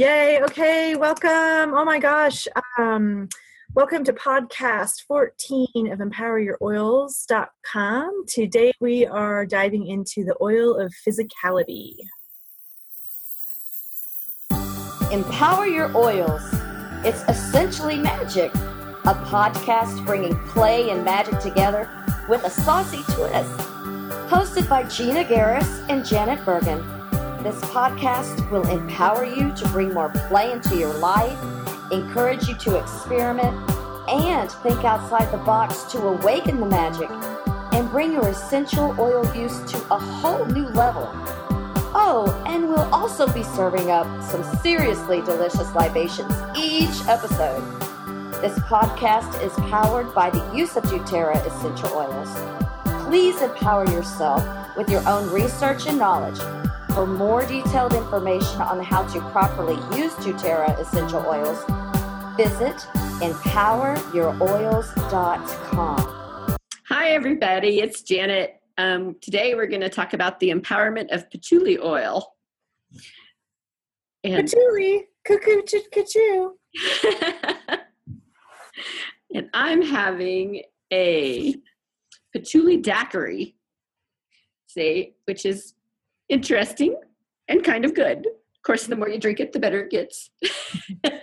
Yay. Okay. Welcome. Oh my gosh. Welcome to podcast 14 of empoweryouroils.com. Today we are diving into the oil of physicality. Empower Your Oils. It's essentially magic. A podcast bringing play and magic together with a saucy twist. Hosted by Gina Garris and Janet Bergen. This podcast will empower you to bring more play into your life, encourage you to experiment, and think outside the box to awaken the magic and bring your essential oil use to a whole new level. Oh, and we'll also be serving up some seriously delicious libations each episode. This podcast is powered by the use of doTERRA essential oils. Please empower yourself with your own research and knowledge. For more detailed information on how to properly use doTERRA essential oils, visit empoweryouroils.com. Hi, everybody. It's Janet. Today, we're going to talk about the empowerment of patchouli oil. And patchouli, cuckoo, cuckoo. And I'm having a patchouli daiquiri, which is interesting and kind of good. Of course, the more you drink it, the better it gets. The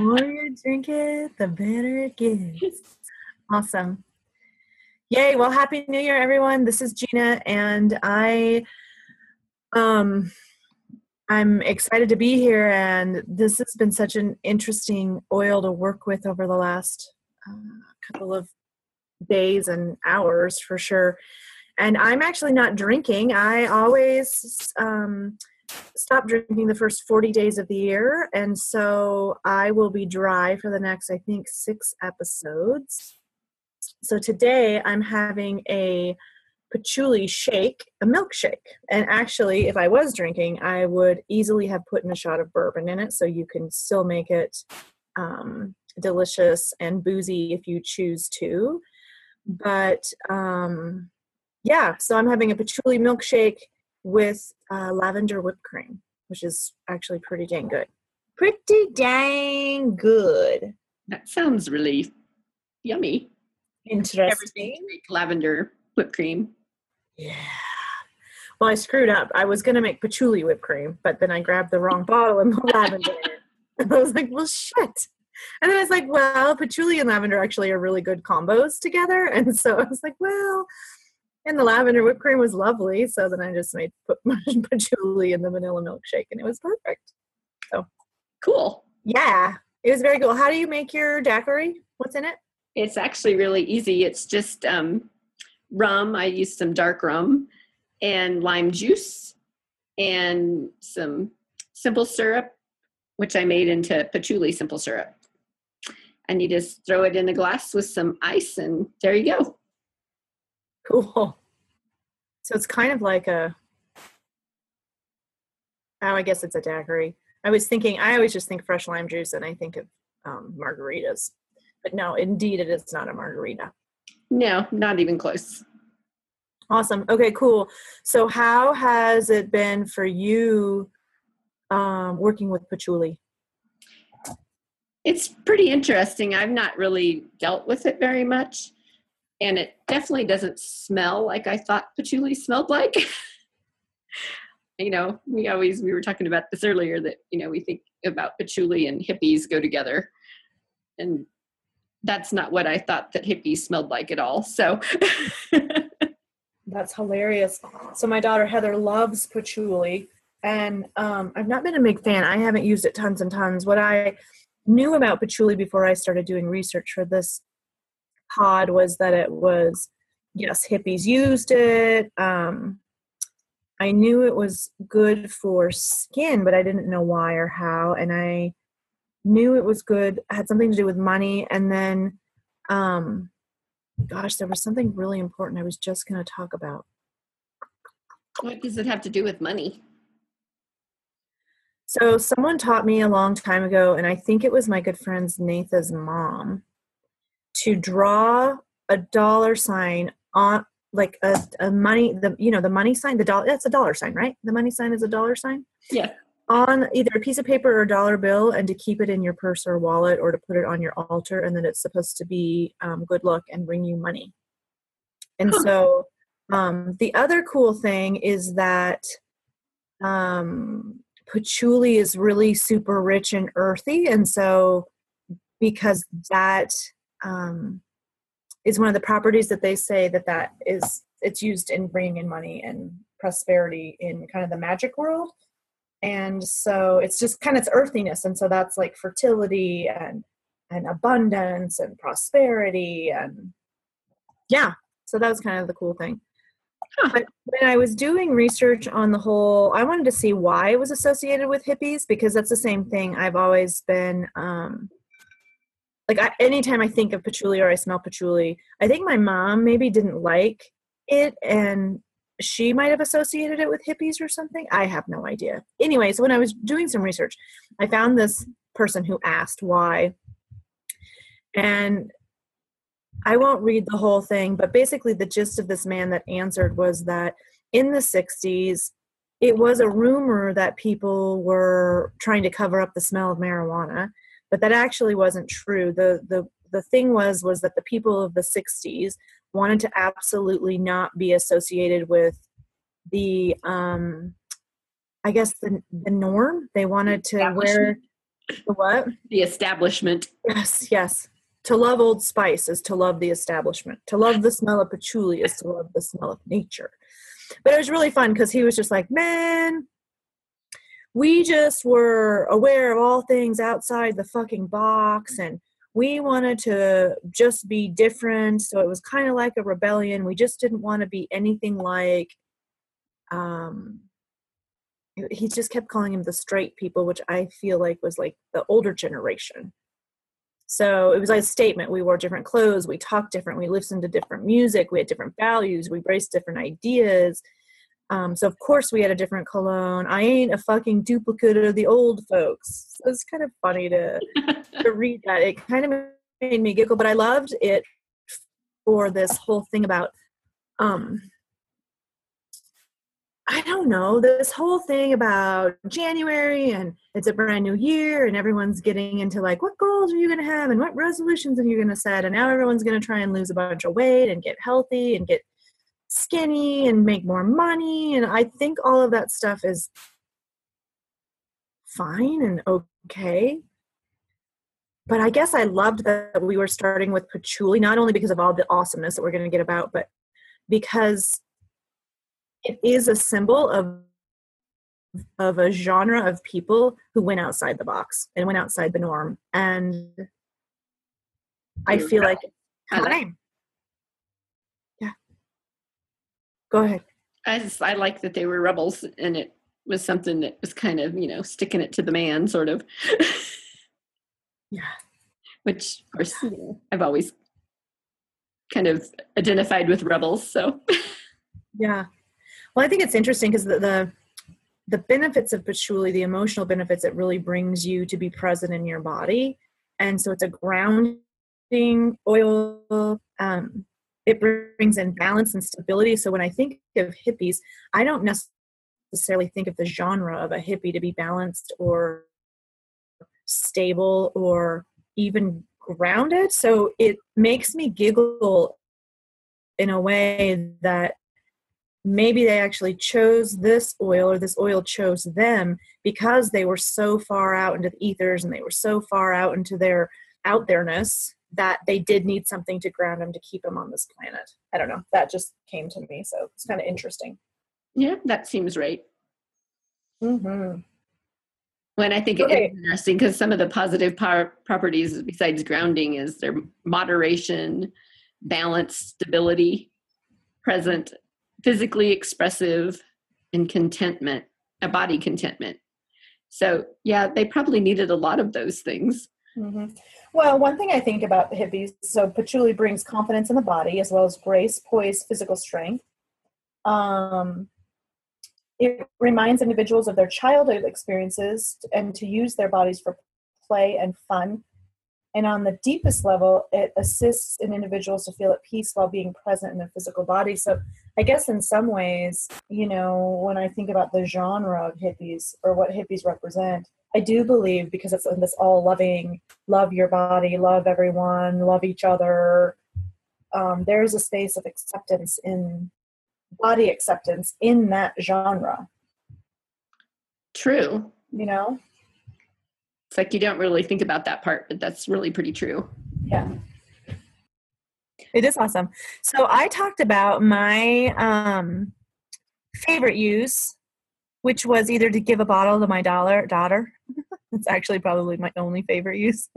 more you drink it, the better it gets. Awesome. Yay. Well, Happy New Year, everyone. This is Gina, and I'm excited to be here, and this has been such an interesting oil to work with over the last couple of days and hours for sure. And I'm actually not drinking. I always stop drinking the first 40 days of the year. And so I will be dry for the next, I think, 6 episodes. So today I'm having a patchouli shake, a milkshake. And actually, if I was drinking, I would easily have put in a shot of bourbon in it. So you can still make it delicious and boozy if you choose to. But yeah, so I'm having a patchouli milkshake with lavender whipped cream, which is actually pretty dang good. Pretty dang good. That sounds really yummy. Interesting. Everything to make lavender whipped cream. Yeah. Well, I screwed up. I was going to make patchouli whipped cream, but then I grabbed the wrong bottle and the lavender. And I was like, well, shit. And then I was like, well, patchouli and lavender actually are really good combos together. And so I was like, well... And the lavender whipped cream was lovely, so then I just put patchouli in the vanilla milkshake, and it was perfect. So cool. Yeah, it was very cool. How do you make your daiquiri? What's in it? It's actually really easy. It's just rum. I used some dark rum and lime juice and some simple syrup, which I made into patchouli simple syrup. And you just throw it in a glass with some ice, and there you go. Cool. So it's kind of like I guess it's a daiquiri. I always just think fresh lime juice and I think of margaritas. But no, indeed, it is not a margarita. No, not even close. Awesome. Okay, cool. So how has it been for you working with patchouli? It's pretty interesting. I've not really dealt with it very much. And it definitely doesn't smell like I thought patchouli smelled like. You know, we were talking about this earlier that, you know, we think about patchouli and hippies go together. And that's not what I thought that hippies smelled like at all. So that's hilarious. So my daughter Heather loves patchouli. And I've not been a big fan. I haven't used it tons and tons. What I knew about patchouli before I started doing research for this pod was that it was, yes, hippies used it. I knew it was good for skin, but I didn't know why or how. And I knew it was good, had something to do with money. And then, there was something really important I was just going to talk about. What does it have to do with money? So someone taught me a long time ago, and I think it was my good friend Natha's mom, to draw a dollar sign on like a money, the money sign, the dollar, that's a dollar sign, right? The money sign is a dollar sign. Yeah. on either a piece of paper or a dollar bill, and to keep it in your purse or wallet, or to put it on your altar, and then it's supposed to be good luck and bring you money. And so the other cool thing is that patchouli is really super rich and earthy, and so because that is one of the properties that they say that is, it's used in bringing in money and prosperity in kind of the magic world. And so it's just kind of its earthiness. And so that's like fertility and abundance and prosperity. And yeah, so that was kind of the cool thing. Huh. But when I was doing research on the whole, I wanted to see why it was associated with hippies, because that's the same thing I've always been, anytime I think of patchouli or I smell patchouli, I think my mom maybe didn't like it, and she might have associated it with hippies or something. I have no idea. Anyway, so when I was doing some research, I found this person who asked why. And I won't read the whole thing, but basically the gist of this man that answered was that in the 60s, it was a rumor that people were trying to cover up the smell of marijuana, but that actually wasn't true. The thing was that the people of the 60s wanted to absolutely not be associated with the, the norm. They wanted to wear the what? The establishment. Yes, yes. To love Old Spice is to love the establishment. To love the smell of patchouli is to love the smell of nature. But it was really fun because he was just like, man, we just were aware of all things outside the fucking box, and we wanted to just be different. So it was kind of like a rebellion. We just didn't want to be anything like, he just kept calling him the straight people, which I feel like was like the older generation. So it was like a statement. We wore different clothes. We talked different. We listened to different music. We had different values. We embraced different ideas. So of course we had a different cologne. I ain't a fucking duplicate of the old folks. So it's kind of funny to read that. It kind of made me giggle, but I loved it for this whole thing about, this whole thing about January, and it's a brand new year, and everyone's getting into like, what goals are you going to have, and what resolutions are you going to set? And now everyone's going to try and lose a bunch of weight and get healthy and get skinny and make more money. And I think all of that stuff is fine and okay. But I guess I loved that we were starting with patchouli, not only because of all the awesomeness that we're going to get about, but because it is a symbol of a genre of people who went outside the box and went outside the norm. And I feel like it's time. Go ahead. I like that they were rebels, and it was something that was kind of, sticking it to the man, sort of. Yeah. Which, of course, I've always kind of identified with rebels, so. Yeah. Well, I think it's interesting because the benefits of patchouli, the emotional benefits, it really brings you to be present in your body. And so it's a grounding oil. It brings in balance and stability. So when I think of hippies, I don't necessarily think of the genre of a hippie to be balanced or stable or even grounded. So it makes me giggle in a way that maybe they actually chose this oil, or this oil chose them, because they were so far out into the ethers and they were so far out into their out there-ness, that they did need something to ground them, to keep them on this planet. I don't know. That just came to me. So it's kind of interesting. Yeah, that seems right. Mm-hmm. When I think it's interesting, because some of the positive properties besides grounding is their moderation, balance, stability, present, physically expressive, and contentment, a body contentment. So yeah, they probably needed a lot of those things. Mm-hmm. Well, one thing I think about the hippies, so patchouli brings confidence in the body, as well as grace, poise, physical strength. It reminds individuals of their childhood experiences and to use their bodies for play and fun. And on the deepest level, it assists in individuals to feel at peace while being present in their physical body. So I guess in some ways, you know, when I think about the genre of hippies or what hippies represent, I do believe, because it's in this all loving, love your body, love everyone, love each other. There's a space of acceptance in body acceptance in that genre. True. You know? It's like you don't really think about that part, but that's really pretty true. Yeah. It is awesome. So I talked about my favorite use, which was either to give a bottle to my daughter. It's actually probably my only favorite use.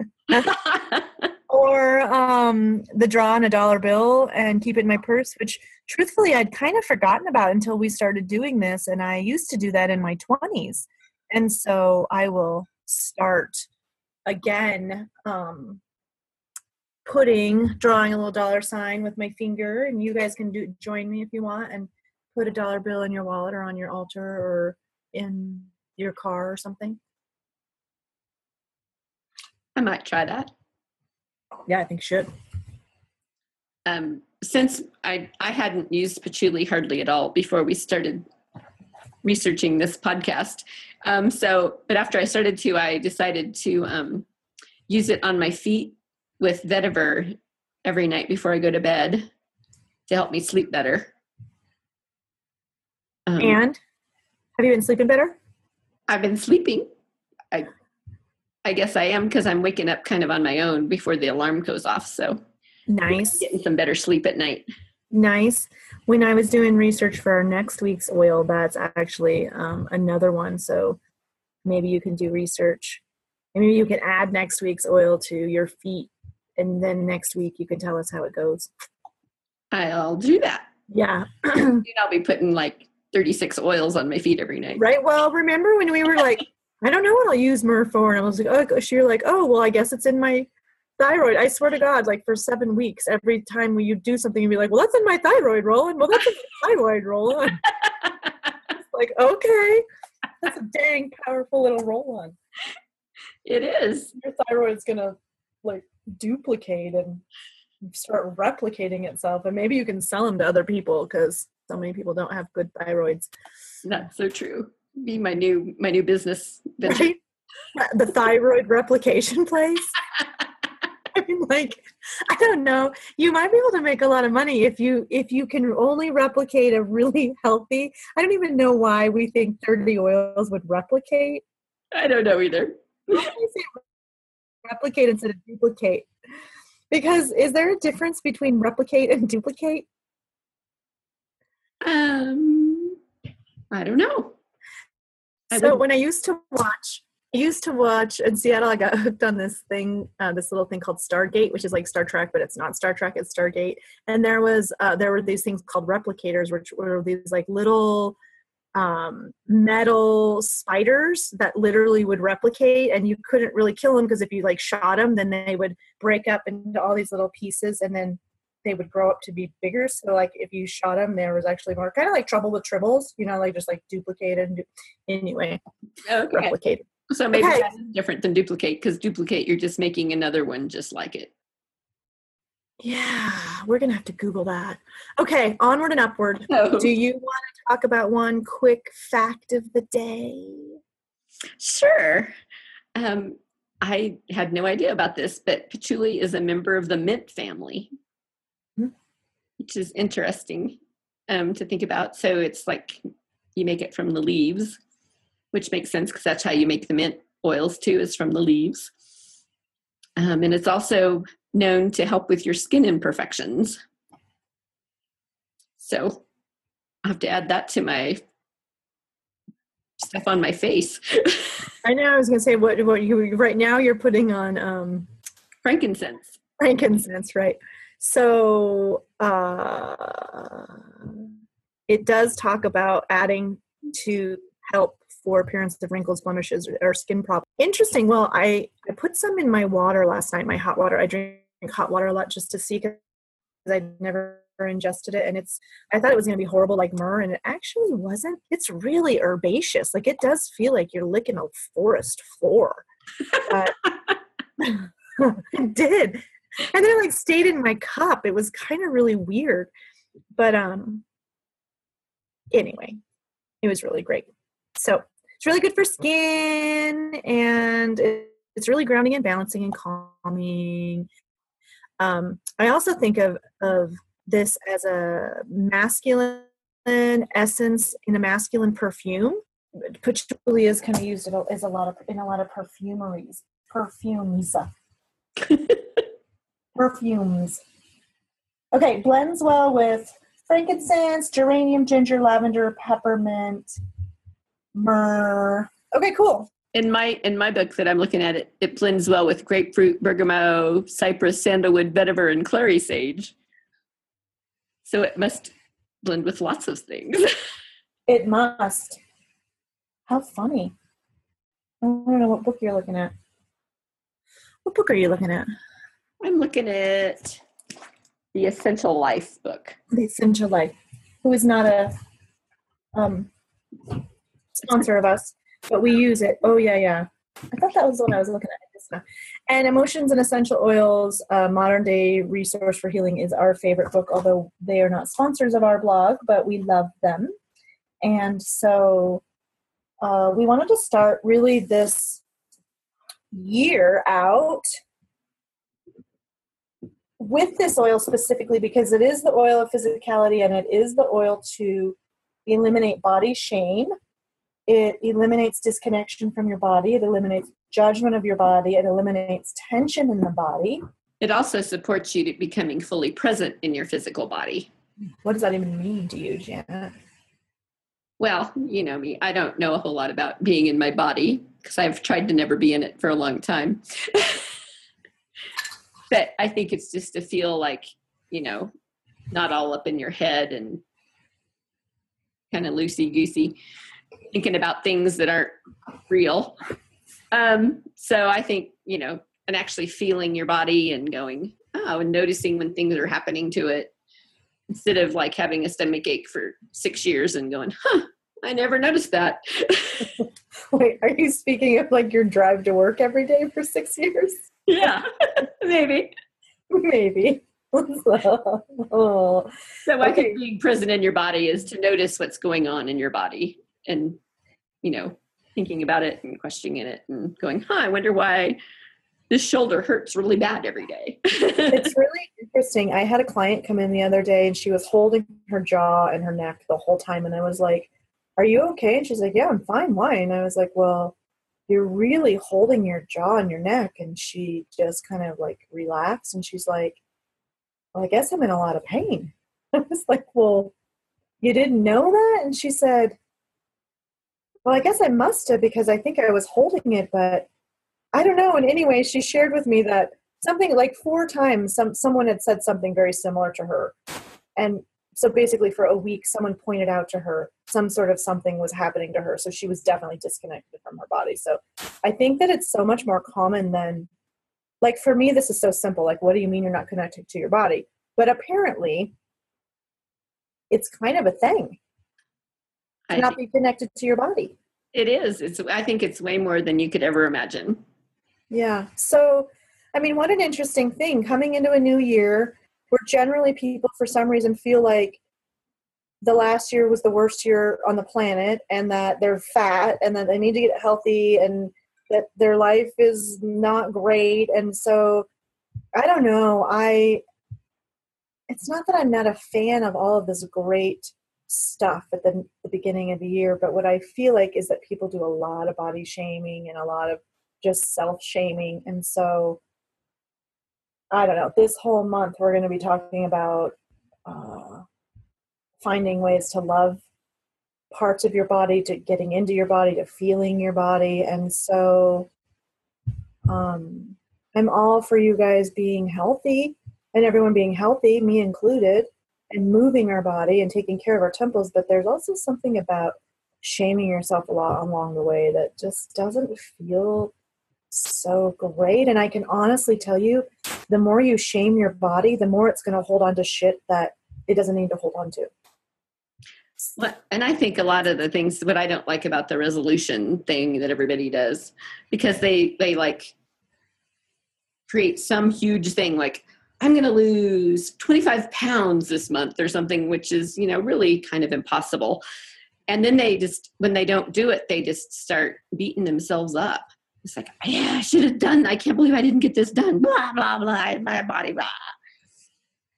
Or the draw on a dollar bill and keep it in my purse, which truthfully I'd kind of forgotten about until we started doing this. And I used to do that in my 20s. And so I will start again drawing a little dollar sign with my finger, and you guys can join me if you want, and put a dollar bill in your wallet or on your altar or in your car or something. I might try that. Yeah, I think you should. Since I hadn't used patchouli hardly at all before we started researching this podcast. But after I started to, I decided to use it on my feet with vetiver every night before I go to bed to help me sleep better. And have you been sleeping better? I've been sleeping. I guess I am, because I'm waking up kind of on my own before the alarm goes off. So nice. Getting some better sleep at night. Nice. When I was doing research for next week's oil, that's actually another one. So maybe you can do research. Maybe you can add next week's oil to your feet. And then next week you can tell us how it goes. I'll do that. Yeah. I'll be putting like 36 oils on my feet every night. Right. Well, remember when we were like, I don't know what I'll use myrrh for. And I was like, oh gosh, you're like, oh, well, I guess it's in my thyroid. I swear to God, like for 7 weeks, every time you do something, you'd be like, well, that's in my thyroid, Roland. Well, that's in my thyroid, Roland. It's like, okay, that's a dang powerful little Roland. It is. Your thyroid's going to like duplicate and start replicating itself, and maybe you can sell them to other people, because so many people don't have good thyroids. That's so true. Be my new business venture. Right? The thyroid replication place. I mean, like, I don't know, you might be able to make a lot of money if you can only replicate a really healthy, I don't even know why we think 30 oils would replicate. I don't know either. Replicate instead of duplicate, because is there a difference between replicate and duplicate? I don't know. When I used to watch in Seattle, I got hooked on this thing, this little thing called Stargate, which is like Star Trek, but it's not Star Trek, it's Stargate. And there were these things called replicators, which were these like little metal spiders that literally would replicate, and you couldn't really kill them, because if you like shot them, then they would break up into all these little pieces, and then they would grow up to be bigger. So like if you shot them, there was actually more, kind of like Trouble with Tribbles, you know, like just like duplicated. Anyway, okay. Replicated. So maybe that's different than duplicate, because duplicate, you're just making another one just like it. Yeah, we're going to have to Google that. Okay, onward and upward. Oh. Do you want to talk about one quick fact of the day? Sure. I had no idea about this, but patchouli is a member of the mint family, which is interesting to think about. So it's like you make it from the leaves, which makes sense, because that's how you make the mint oils too, is from the leaves. And it's also known to help with your skin imperfections. So I have to add that to my stuff on my face. I know, I was going to say, what you right now you're putting on frankincense. Frankincense, right. So it does talk about adding to help for appearance of wrinkles, blemishes, or skin problems. Interesting. Well, I put some in my water last night, my hot water. I drink hot water a lot just to see, because I never ingested it. And I thought it was going to be horrible like myrrh, and it actually wasn't. It's really herbaceous. Like it does feel like you're licking a forest floor. It did. And then it like stayed in my cup. It was kind of really weird. But Anyway, it was really great. So it's really good for skin, and it's really grounding and balancing and calming. I also think of this as a masculine essence in a masculine perfume. Patchouli is kind of used as a lot of perfumeries. Perfumes. Okay, blends well with frankincense, geranium, ginger, lavender, peppermint, myrrh. Okay, cool. In my book that I'm looking at, it blends well with grapefruit, bergamot, cypress, sandalwood, vetiver, and clary sage. So it must blend with lots of things. It must. How funny. I don't know what book you're looking at. What book are you looking at? I'm looking at The Essential Life book. The Essential Life. Who is not a sponsor of us, but we use it. Oh, yeah. I thought that was the one I was looking at. And Emotions and Essential Oils, a modern day resource for healing, is our favorite book, although they are not sponsors of our blog, but we love them. And so we wanted to start really this year out with this oil specifically because it is the oil of physicality, and it is the oil to eliminate body shame. It eliminates disconnection from your body. It eliminates judgment of your body. It eliminates tension in the body. It also supports you to becoming fully present in your physical body. What does that even mean to you, Janet? Well, you know me. I don't know a whole lot about being in my body because I've tried to never be in it for a long time. But I think it's just to feel like, you know, not all up in your head and kind of loosey-goosey, thinking about things that aren't real. So I think, you know, and actually feeling your body and going, oh, and noticing when things are happening to it, instead of like having a stomach ache for 6 years and going, huh, I never noticed that. Wait, are you speaking of like your drive to work every day for 6 years? Yeah, maybe. Oh. So I think being present in your body is to notice what's going on in your body and, you know, thinking about it and questioning it and going, huh, I wonder why this shoulder hurts really bad every day. It's really interesting. I had a client come in the other day and she was holding her jaw and her neck the whole time. And I was like, are you okay? And she's like, yeah, I'm fine. Why? And I was like, well, you're really holding your jaw and your neck. And she just kind of like relaxed. And she's like, well, I guess I'm in a lot of pain. I was like, well, you didn't know that? And she said, well, I guess I must have, because I think I was holding it, but I don't know. And anyway, she shared with me that something like 4 times, someone had said something very similar to her. And so basically for a week, someone pointed out to her some sort of something was happening to her. So she was definitely disconnected from her body. So I think that it's so much more common than, like, for me, this is so simple. Like, what do you mean you're not connected to your body? But apparently it's kind of a thing to not be connected to your body. It is. I think it's way more than you could ever imagine. Yeah. So, I mean, what an interesting thing coming into a new year, where generally people, for some reason, feel like the last year was the worst year on the planet, and that they're fat, and that they need to get healthy, and that their life is not great. And so, I don't know. It's not that I'm not a fan of all of this great stuff at the beginning of the year, but what I feel like is that people do a lot of body shaming and a lot of just self-shaming. And so, I don't know, this whole month we're going to be talking about finding ways to love parts of your body, to getting into your body, to feeling your body. And so I'm all for you guys being healthy and everyone being healthy, me included, and moving our body and taking care of our temples. But there's also something about shaming yourself a lot along the way that just doesn't feel so great. And I can honestly tell you, the more you shame your body, the more it's going to hold on to shit that it doesn't need to hold on to. Well, and I think a lot of the things, what I don't like about the resolution thing that everybody does, because they like create some huge thing like, I'm going to lose 25 pounds this month or something, which is, you know, really kind of impossible. And then they just, when they don't do it, they just start beating themselves up. It's like, yeah, I should have done. I can't believe I didn't get this done. Blah, blah, blah, my body, blah.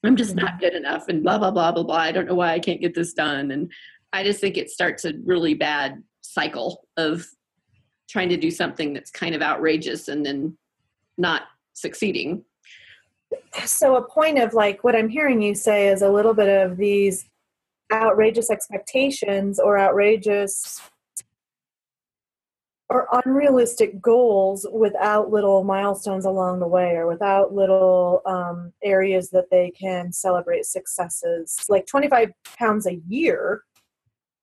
I'm just not good enough and blah, blah, blah, blah, blah. I don't know why I can't get this done. And I just think it starts a really bad cycle of trying to do something that's kind of outrageous and then not succeeding. So a point of like what I'm hearing you say is a little bit of these outrageous expectations or outrageous or unrealistic goals without little milestones along the way or without little areas that they can celebrate successes. Like 25 pounds a year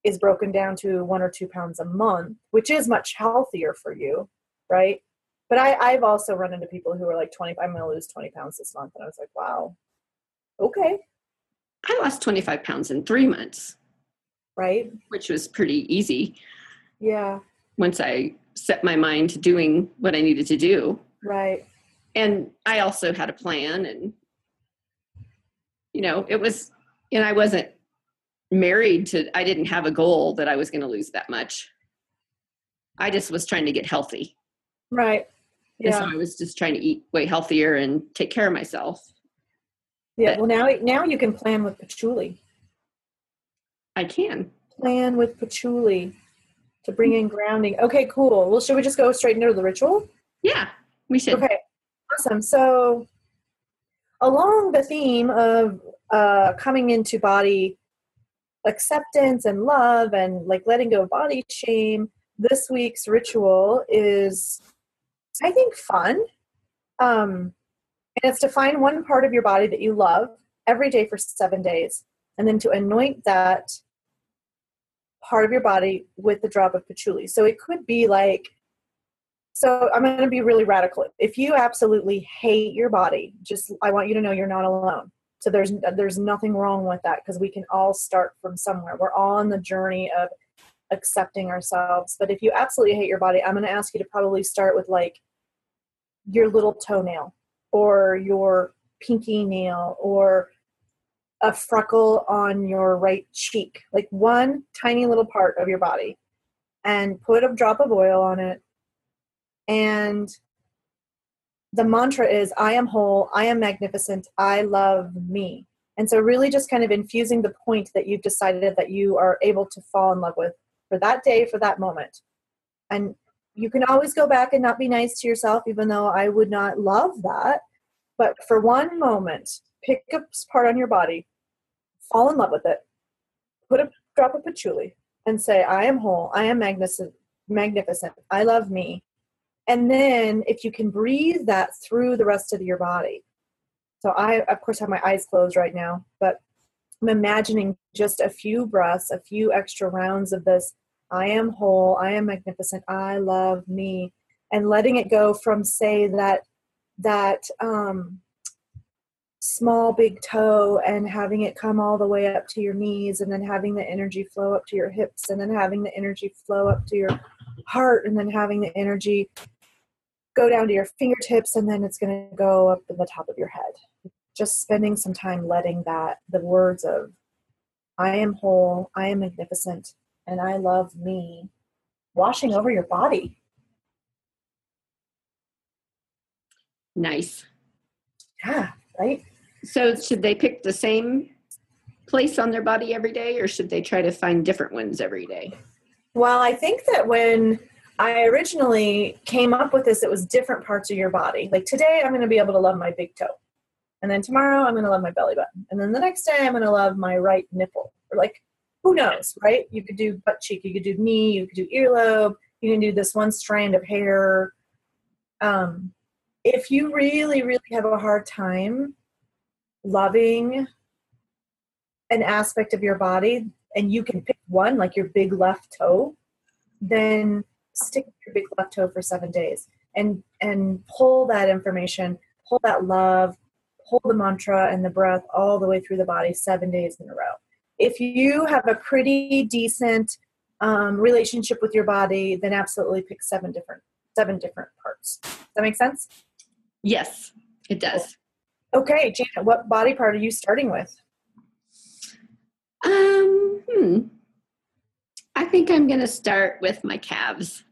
is broken down to 1 or 2 pounds a month, which is much healthier for you, right? But I've also run into people who are like, I'm going to lose 20 pounds this month. And I was like, wow, okay. I lost 25 pounds in 3 months. Right. Which was pretty easy. Yeah. Once I set my mind to doing what I needed to do. Right. And I also had a plan and, you know, it was, and I wasn't married to, I didn't have a goal that I was going to lose that much. I just was trying to get healthy. Right. Yeah. And so I was just trying to eat way healthier and take care of myself. Yeah. But well, now you can plan with patchouli. I can. Plan with patchouli to bring in grounding. Okay, cool. Well, should we just go straight into the ritual? Yeah, we should. Okay. Awesome. So along the theme of coming into body acceptance and love and like letting go of body shame, this week's ritual is, I think, fun. And it's to find one part of your body that you love every day for 7 days, and then to anoint that part of your body with the drop of patchouli. So it could be like, so I'm going to be really radical. If you absolutely hate your body, just, I want you to know you're not alone. So there's nothing wrong with that, because we can all start from somewhere. We're all on the journey of accepting ourselves. But if you absolutely hate your body, I'm going to ask you to probably start with like your little toenail or your pinky nail or a freckle on your right cheek, like one tiny little part of your body, and put a drop of oil on it. And the mantra is, I am whole, I am magnificent, I love me. And so really just kind of infusing the point that you've decided that you are able to fall in love with for that day, for that moment. And you can always go back and not be nice to yourself, even though I would not love that. But for one moment, pick a part on your body, fall in love with it, put a drop of patchouli, and say, I am whole, I am magnificent, I love me. And then if you can breathe that through the rest of your body. So I, of course, have my eyes closed right now, but I'm imagining just a few breaths, a few extra rounds of this, I am whole, I am magnificent, I love me, and letting it go from, say, that small big toe, and having it come all the way up to your knees, and then having the energy flow up to your hips, and then having the energy flow up to your heart, and then having the energy go down to your fingertips, and then it's going to go up to the top of your head. Just spending some time letting that, the words of, I am whole, I am magnificent, and I love me, washing over your body. Nice. Yeah, right? So should they pick the same place on their body every day, or should they try to find different ones every day? Well, I think that when I originally came up with this, it was different parts of your body. Like today, I'm going to be able to love my big toe. And then tomorrow, I'm going to love my belly button. And then the next day, I'm going to love my right nipple. Or like, who knows, right? You could do butt cheek. You could do knee. You could do earlobe. You can do this one strand of hair. If you really, really have a hard time loving an aspect of your body, and you can pick one, like your big left toe, then stick with your big left toe for 7 days and pull that information, pull that love, pull the mantra and the breath all the way through the body 7 days in a row. If you have a pretty decent relationship with your body, then absolutely pick seven different parts. Does that make sense? Yes, it does. Okay, Janet, what body part are you starting with? I think I'm going to start with my calves.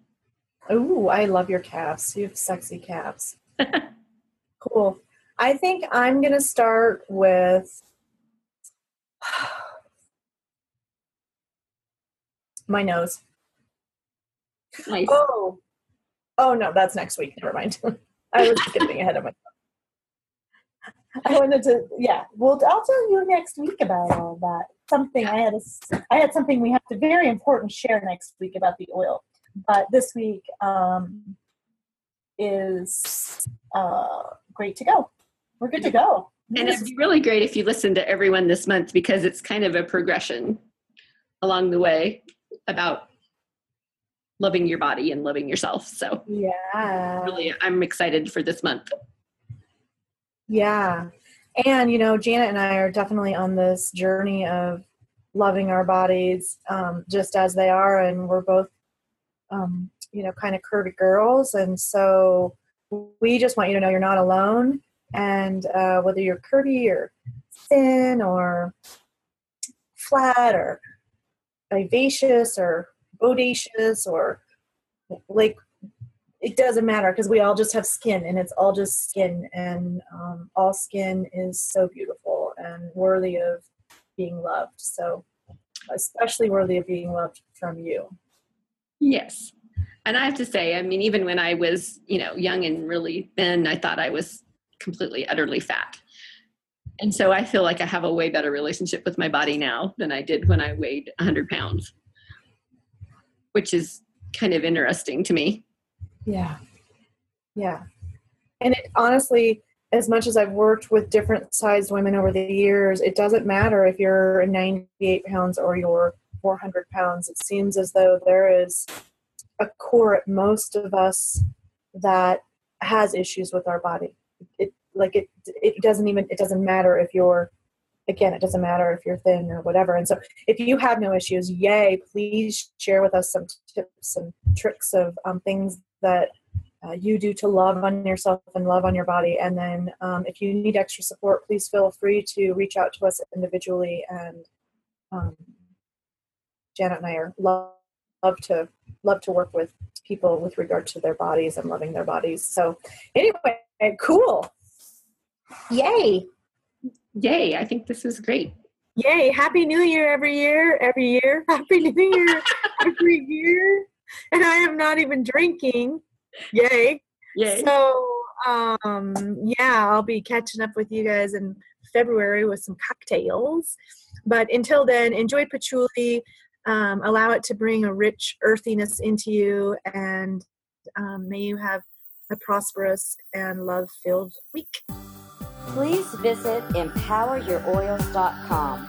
Ooh, I love your calves. You have sexy calves. Cool. I think I'm going to start with my nose. Nice. Oh no, that's next week. Never mind. I was getting ahead of myself. I wanted to, yeah. Well, I'll tell you next week about all that. Something I had something we have to very important share next week about the oil. But this week is great to go. We're good to go. And it'd be really great if you listen to everyone this month, because it's kind of a progression along the way about loving your body and loving yourself. So yeah, really, I'm excited for this month. Yeah. And, you know, Janet and I are definitely on this journey of loving our bodies just as they are. And we're both, you know, kind of curvy girls. And so we just want you to know you're not alone. And whether you're curvy or thin or flat or vivacious or bodacious or like, it doesn't matter, because we all just have skin, and it's all just skin, and all skin is so beautiful and worthy of being loved. So especially worthy of being loved from you. Yes. And I have to say, I mean, even when I was, you know, young and really thin, I thought I was completely, utterly fat. And so I feel like I have a way better relationship with my body now than I did when I weighed 100 pounds, which is kind of interesting to me. Yeah. Yeah. And it, honestly, as much as I've worked with different sized women over the years, it doesn't matter if you're 98 pounds or you're 400 pounds. It seems as though there is a core at most of us that has issues with our body. It doesn't matter if you're, again, it doesn't matter if you're thin or whatever. And so if you have no issues, yay, please share with us some tips and tricks of things that you do to love on yourself and love on your body. And then if you need extra support, please feel free to reach out to us individually. And Janet and I are love to work with people with regard to their bodies and loving their bodies. So anyway, cool. Yay. Yay. I think this is great. Yay. Happy New Year every year. Happy New Year every year. And I am not even drinking. Yay. Yay. So, yeah, I'll be catching up with you guys in February with some cocktails. But until then, enjoy patchouli. Allow it to bring a rich earthiness into you. And may you have a prosperous and love-filled week. Please visit empoweryouroils.com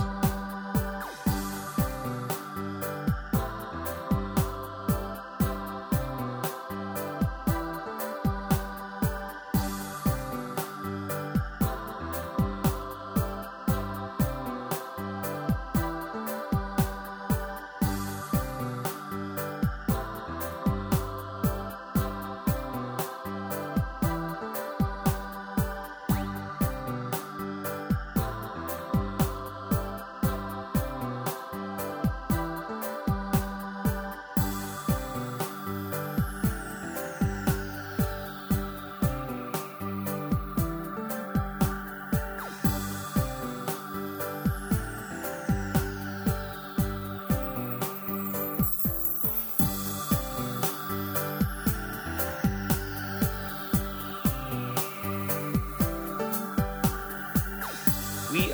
We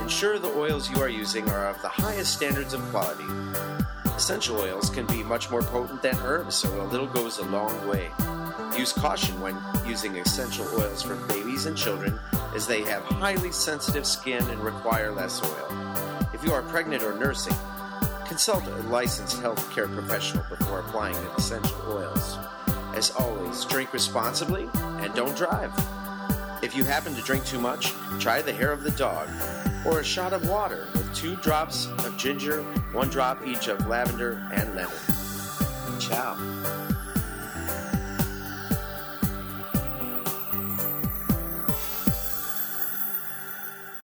Ensure the oils you are using are of the highest standards of quality. Essential oils can be much more potent than herbs, so a little goes a long way. Use caution when using essential oils for babies and children, as they have highly sensitive skin and require less oil. If you are pregnant or nursing, consult a licensed healthcare professional before applying essential oils. As always, drink responsibly and don't drive. If you happen to drink too much, try the hair of the dog or a shot of water with 2 drops of ginger, 1 drop each of lavender and lemon. Ciao.